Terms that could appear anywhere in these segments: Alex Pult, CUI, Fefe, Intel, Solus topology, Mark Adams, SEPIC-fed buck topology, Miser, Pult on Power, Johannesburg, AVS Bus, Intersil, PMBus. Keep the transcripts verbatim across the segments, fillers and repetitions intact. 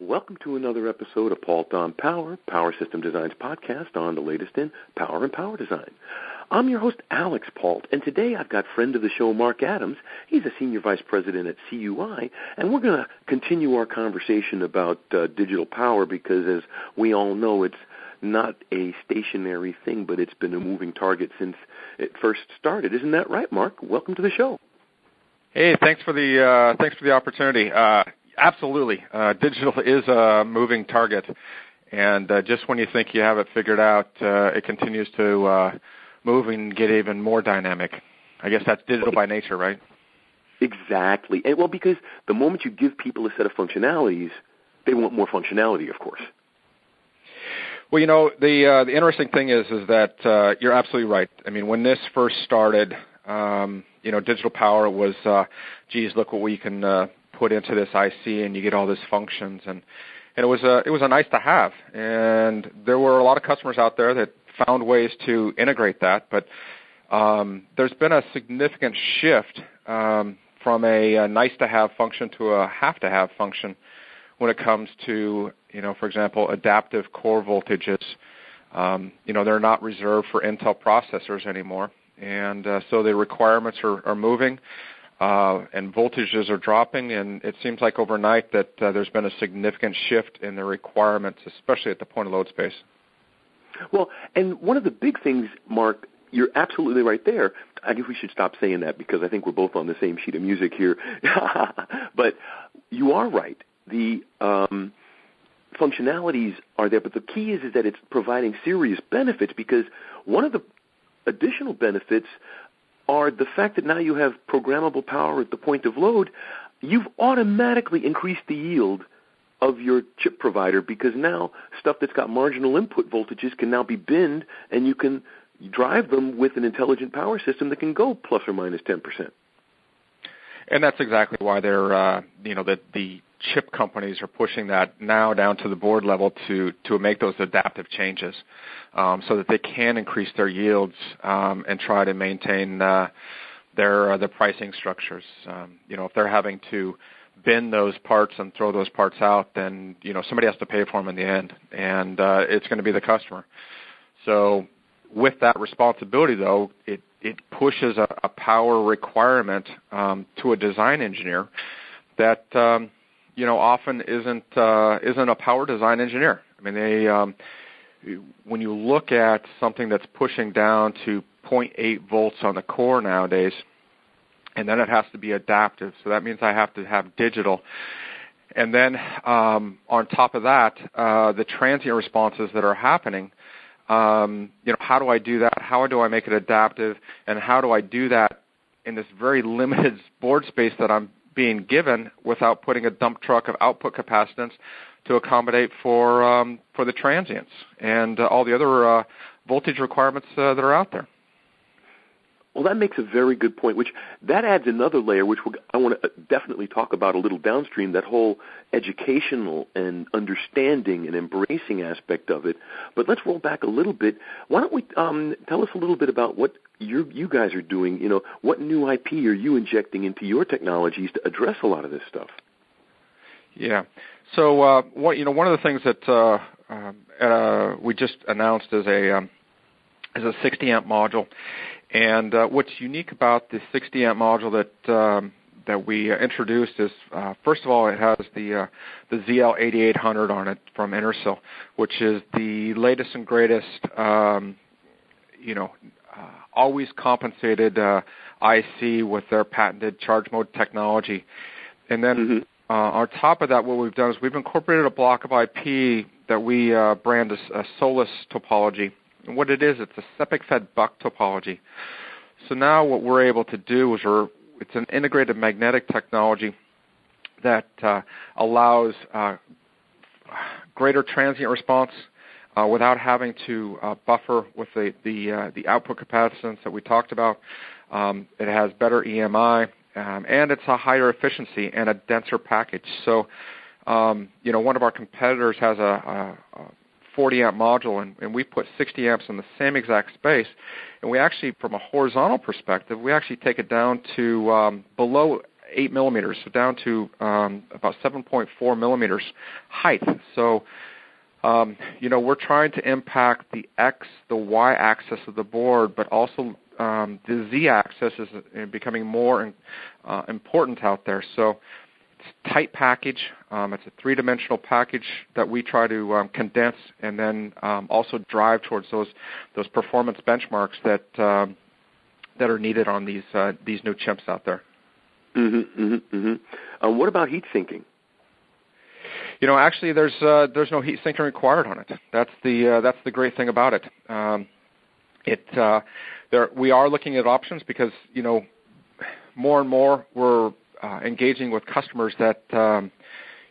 Welcome to another episode of Pult on Power, Power System Design's podcast on the latest in power and power design. I'm your host, Alex Pult, and today I've got friend of the show, Mark Adams. He's a senior vice president at C U I, and we're going to continue our conversation about uh, digital power because, as we all know, it's not a stationary thing, but it's been a moving target since it first started. Isn't that right, Mark? Welcome to the show. Hey, thanks for the uh, thanks for the opportunity. Uh, Absolutely. Uh, digital is a moving target, and uh, just when you think you have it figured out, uh, it continues to uh, move and get even more dynamic. I guess that's digital by nature, right? Exactly. And, well, because the moment you give people a set of functionalities, they want more functionality, of course. Well, you know, the uh, the interesting thing is is that uh, you're absolutely right. I mean, when this first started, um, you know, digital power was, uh, geez, look what we can uh, – put into this I C, and you get all these functions, and, and it was a it was a nice to have, and there were a lot of customers out there that found ways to integrate that, but um, there's been a significant shift um, from a, a nice to have function to a have to have function when it comes to, you know, for example, adaptive core voltages. Um, you know, they're not reserved for Intel processors anymore, and uh, so the requirements are, are moving. Uh, and voltages are dropping, and it seems like overnight that uh, there's been a significant shift in the requirements, especially at the point of load space. Well, and one of the big things, Mark, you're absolutely right there. I guess we should stop saying that because I think we're both on the same sheet of music here. But you are right. The um, functionalities are there, but the key is, is that it's providing serious benefits, because one of the additional benefits are the fact that now you have programmable power at the point of load. You've automatically increased the yield of your chip provider, because now stuff that's got marginal input voltages can now be binned, and you can drive them with an intelligent power system that can go plus or minus ten percent. And that's exactly why they're, uh, you know, the, the chip companies are pushing that now down to the board level to, to make those adaptive changes, um, so that they can increase their yields um, and try to maintain uh, their uh, the pricing structures. Um, you know, if they're having to bin those parts and throw those parts out, then, you know, somebody has to pay for them in the end, and uh, it's going to be the customer. So with that responsibility, though, it it pushes a, a power requirement um, to a design engineer that um, you know often isn't uh, isn't a power design engineer. I mean, they um, when you look at something that's pushing down to zero point eight volts on the core nowadays, and then it has to be adaptive. So that means I have to have digital, and then um, on top of that, uh, the transient responses that are happening. Um, you know, how do I do that? How do I make it adaptive? And how do I do that in this very limited board space that I'm being given without putting a dump truck of output capacitance to accommodate for um, for the transients and uh, all the other uh, voltage requirements uh, that are out there? Well, that makes a very good point, which that adds another layer, which we'll, I want to definitely talk about a little downstream, that whole educational and understanding and embracing aspect of it. But let's roll back a little bit. Why don't we um, tell us a little bit about what you you guys are doing? You know, what new I P are you injecting into your technologies to address a lot of this stuff? Yeah. So, uh, what, you know, one of the things that uh, um, uh, we just announced is a um, is a sixty amp module. And uh, what's unique about the sixty amp module that um, that we uh, introduced is, uh, first of all, it has the uh, the Z L eighty-eight hundred on it from Intersil, which is the latest and greatest, um, you know, uh, always compensated uh, I C with their patented charge mode technology. And then mm-hmm. uh, on top of that, what we've done is we've incorporated a block of I P that we uh, brand as a Solus topology. And what it is, it's a SEPIC-fed buck topology. So now what we're able to do is we're, it's an integrated magnetic technology that uh, allows uh, greater transient response uh, without having to uh, buffer with the the, uh, the output capacitance that we talked about. Um, it has better E M I, um, and it's a higher efficiency and a denser package. So, um, you know, one of our competitors has a, a, a forty amp module, and, and we put sixty amps in the same exact space, and we actually, from a horizontal perspective, we actually take it down to um, below eight millimeters, so down to um, about seven point four millimeters height. So, um, you know, we're trying to impact the X, the Y axis of the board, but also um, the Z axis is becoming more uh, important out there. So it's a tight package. Um, it's a three-dimensional package that we try to um, condense and then um, also drive towards those those performance benchmarks that um, that are needed on these uh, these new chimps out there. Mm-hmm, mm-hmm, mm-hmm. Um, what about heat sinking? You know, actually, there's uh, there's no heat sinking required on it. That's the uh, that's the great thing about it. Um, it uh, there we are looking at options because you know more and more we're Uh, engaging with customers that um,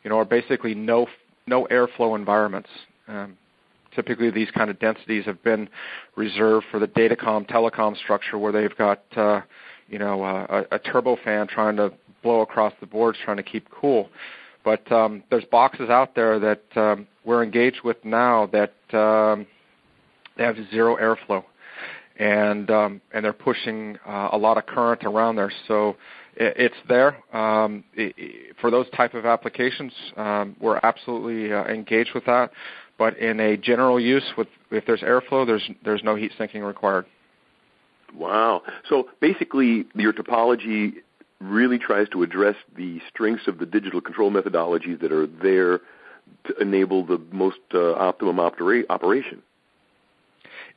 you know are basically no no airflow environments. Um, typically, these kind of densities have been reserved for the datacom telecom structure, where they've got uh, you know uh, a, a turbofan trying to blow across the boards, trying to keep cool. But um, there's boxes out there that um, we're engaged with now that um, they have zero airflow, and um, and they're pushing uh, a lot of current around there. So it's there. Um, it, it, for those type of applications, um, we're absolutely uh, engaged with that. But in a general use, with if there's airflow, there's there's no heat sinking required. Wow. So basically, your topology really tries to address the strengths of the digital control methodologies that are there to enable the most uh, optimum opera- operation.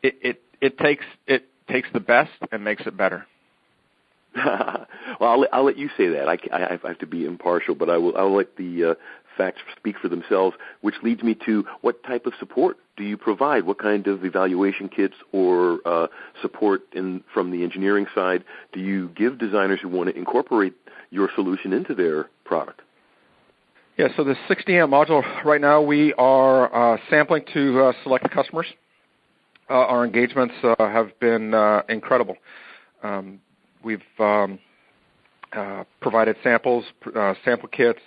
It, it it takes it takes the best and makes it better. Well, I'll, I'll let you say that. I, I, I have to be impartial, but I will, I'll let the uh, facts speak for themselves, which leads me to what type of support do you provide? What kind of evaluation kits or uh, support in, from the engineering side do you give designers who want to incorporate your solution into their product? Yeah, so the sixty amp module, right now we are uh, sampling to uh, select customers. Uh, our engagements uh, have been uh, incredible. Um, We've um, uh, provided samples, uh, sample kits,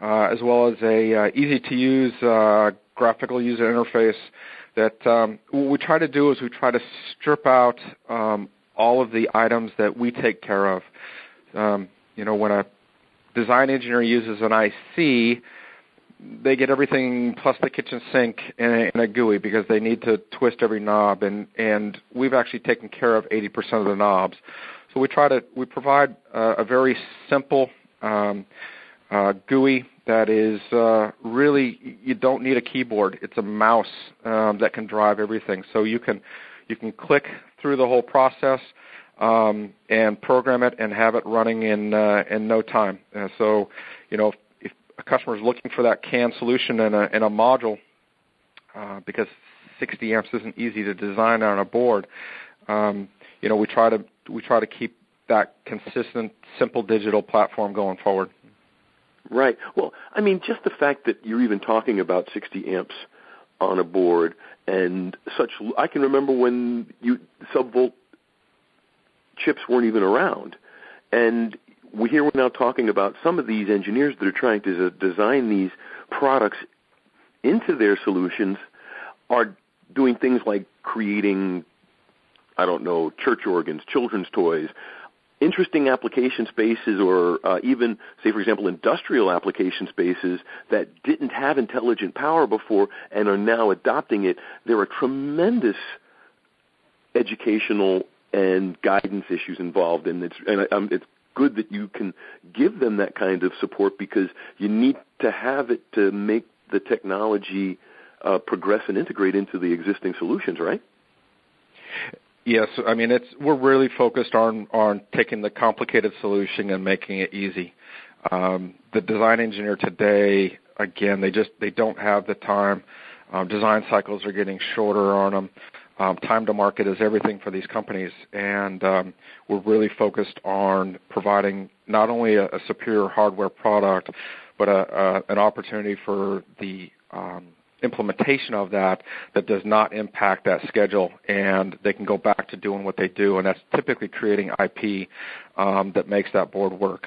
uh, as well as a uh, easy-to-use uh, graphical user interface. That um, what we try to do is we try to strip out um, all of the items that we take care of. Um, you know, when a design engineer uses an I C, they get everything plus the kitchen sink and a G U I because they need to twist every knob, and, and we've actually taken care of eighty percent of the knobs. So we try to we provide uh, a very simple um, uh, G U I that is uh, really you don't need a keyboard. It's a mouse um, that can drive everything. So you can you can click through the whole process um, and program it and have it running in uh, in no time. Uh, so you know if, if a customer is looking for that canned solution in a in a module uh, because sixty amps isn't easy to design on a board. Um, you know we try to we try to keep that consistent, simple digital platform going forward. Right. Well, I mean, just the fact that you're even talking about sixty amps on a board and such, I can remember when you subvolt chips weren't even around. And we here we're now talking about some of these engineers that are trying to design these products into their solutions are doing things like creating I don't know, church organs, children's toys, interesting application spaces or uh, even, say, for example, industrial application spaces that didn't have intelligent power before and are now adopting it. There are tremendous educational and guidance issues involved, and it's, and I, um, it's good that you can give them that kind of support because you need to have it to make the technology uh, progress and integrate into the existing solutions, right? Yes, I mean it's we're really focused on on taking the complicated solution and making it easy. Um, the design engineer today, again, they just they don't have the time. Um, design cycles are getting shorter on them. Um, time to market is everything for these companies, and um, we're really focused on providing not only a, a superior hardware product, but a, a, an opportunity for the um, implementation of that that does not impact that schedule, and they can go back to doing what they do, and that's typically creating I P um, that makes that board work.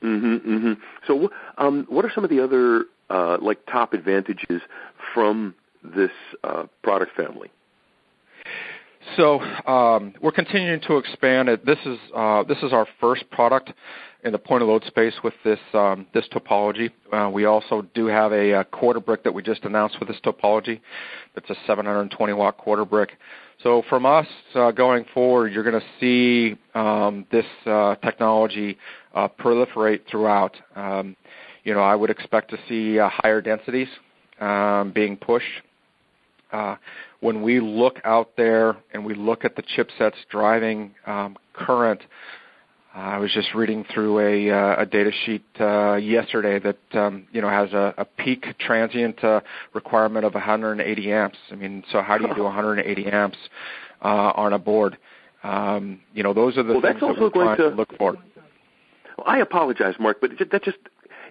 Mm-hmm, mm-hmm. So um, what are some of the other uh, like top advantages from this uh, product family? So um, we're continuing to expand it. This is uh, this is our first product in the point of load space with this um, this topology. Uh, we also do have a, a quarter brick that we just announced with this topology. That's a seven hundred twenty watt quarter brick. So from us uh, going forward, you're going to see um, this uh, technology uh, proliferate throughout. Um, you know, I would expect to see uh, higher densities um, being pushed. Uh, when we look out there and we look at the chipsets driving um, current, uh, I was just reading through a, uh, a data sheet uh, yesterday that um, you know has a, a peak transient uh, requirement of one hundred eighty amps. I mean, so how do you do one hundred eighty amps uh, on a board? Um, you know, those are the well, things that's that we're trying to, to look for. Well, I apologize, Mark, but that just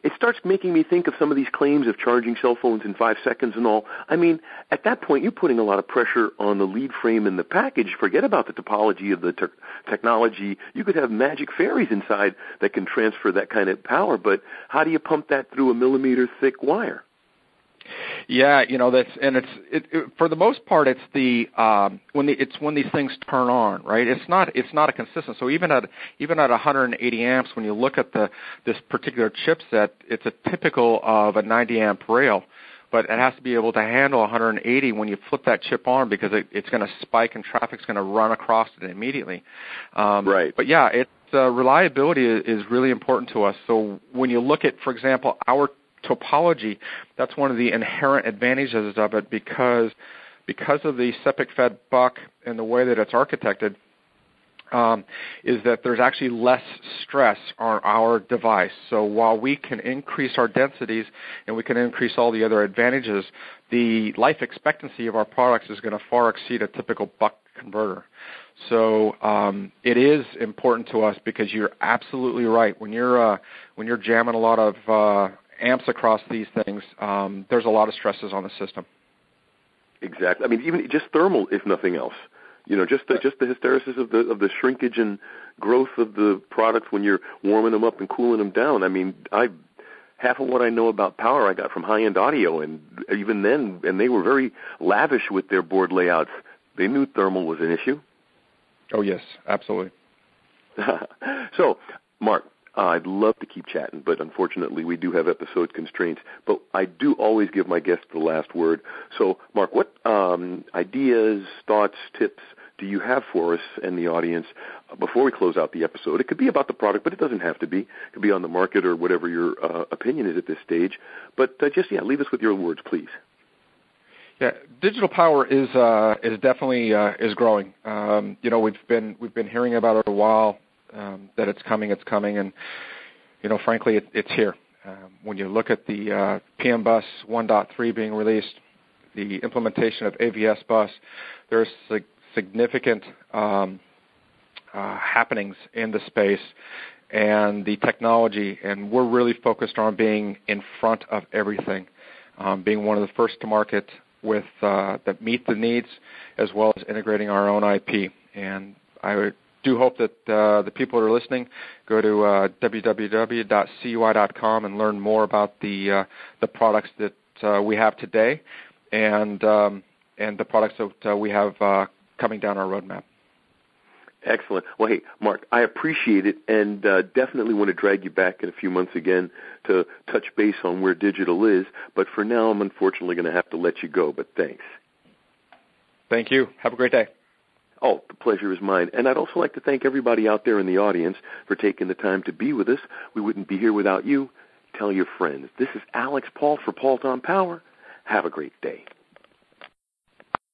it starts making me think of some of these claims of charging cell phones in five seconds and all. I mean, at that point, you're putting a lot of pressure on the lead frame in the package. Forget about the topology of the te- technology. You could have magic fairies inside that can transfer that kind of power, but how do you pump that through a millimeter-thick wire? Yeah, you know that's, and it's it, it, for the most part, it's the um, when the it's when these things turn on, right? It's not it's not a consistent. So even at even at one hundred eighty amps, when you look at the this particular chipset, it's a typical of a ninety amp rail, but it has to be able to handle one hundred eighty when you flip that chip on because it, it's going to spike and traffic's going to run across it immediately. Um, right. But yeah, it's uh, reliability is really important to us. So when you look at, for example, our topology, that's one of the inherent advantages of it because because of the SEPIC-fed buck and the way that it's architected um, is that there's actually less stress on our device. So while we can increase our densities and we can increase all the other advantages, the life expectancy of our products is going to far exceed a typical buck converter. So um, it is important to us because you're absolutely right. When you're, uh, when you're jamming a lot of uh, amps across these things, um, there's a lot of stresses on the system. Exactly. I mean, even just thermal, if nothing else. You know, just the, just the hysteresis of the of the shrinkage and growth of the product when you're warming them up and cooling them down. I mean, I half of what I know about power I got from high-end audio, and even then, and they were very lavish with their board layouts. They knew thermal was an issue. Oh, yes, absolutely. So, Mark, Uh, I'd love to keep chatting, but unfortunately we do have episode constraints. But I do always give my guests the last word. So, Mark, what um, ideas, thoughts, tips do you have for us and the audience before we close out the episode? It could be about the product, but it doesn't have to be. It could be on the market or whatever your uh, opinion is at this stage. But uh, just, yeah, leave us with your words, please. Yeah, digital power is uh, is definitely uh, is growing. Um, you know, we've been we've been hearing about it a while. Um, that it's coming, it's coming, and, you know, frankly, it, it's here. Um, when you look at the uh, PMBus one point three being released, the implementation of A V S Bus, there's sig- significant um, uh, happenings in the space and the technology, and we're really focused on being in front of everything, um, being one of the first to market with uh, that meet the needs as well as integrating our own I P. And I would do hope that uh, the people that are listening go to uh, w w w dot c u i dot com and learn more about the uh, the products that uh, we have today and um, and the products that uh, we have uh, coming down our roadmap. Excellent. Well, hey, Mark, I appreciate it and uh, definitely want to drag you back in a few months again to touch base on where digital is. But for now, I'm unfortunately going to have to let you go. But thanks. Thank you. Have a great day. Oh, the pleasure is mine. And I'd also like to thank everybody out there in the audience for taking the time to be with us. We wouldn't be here without you. Tell your friends. This is Alex Paul for Pult on Power. Have a great day.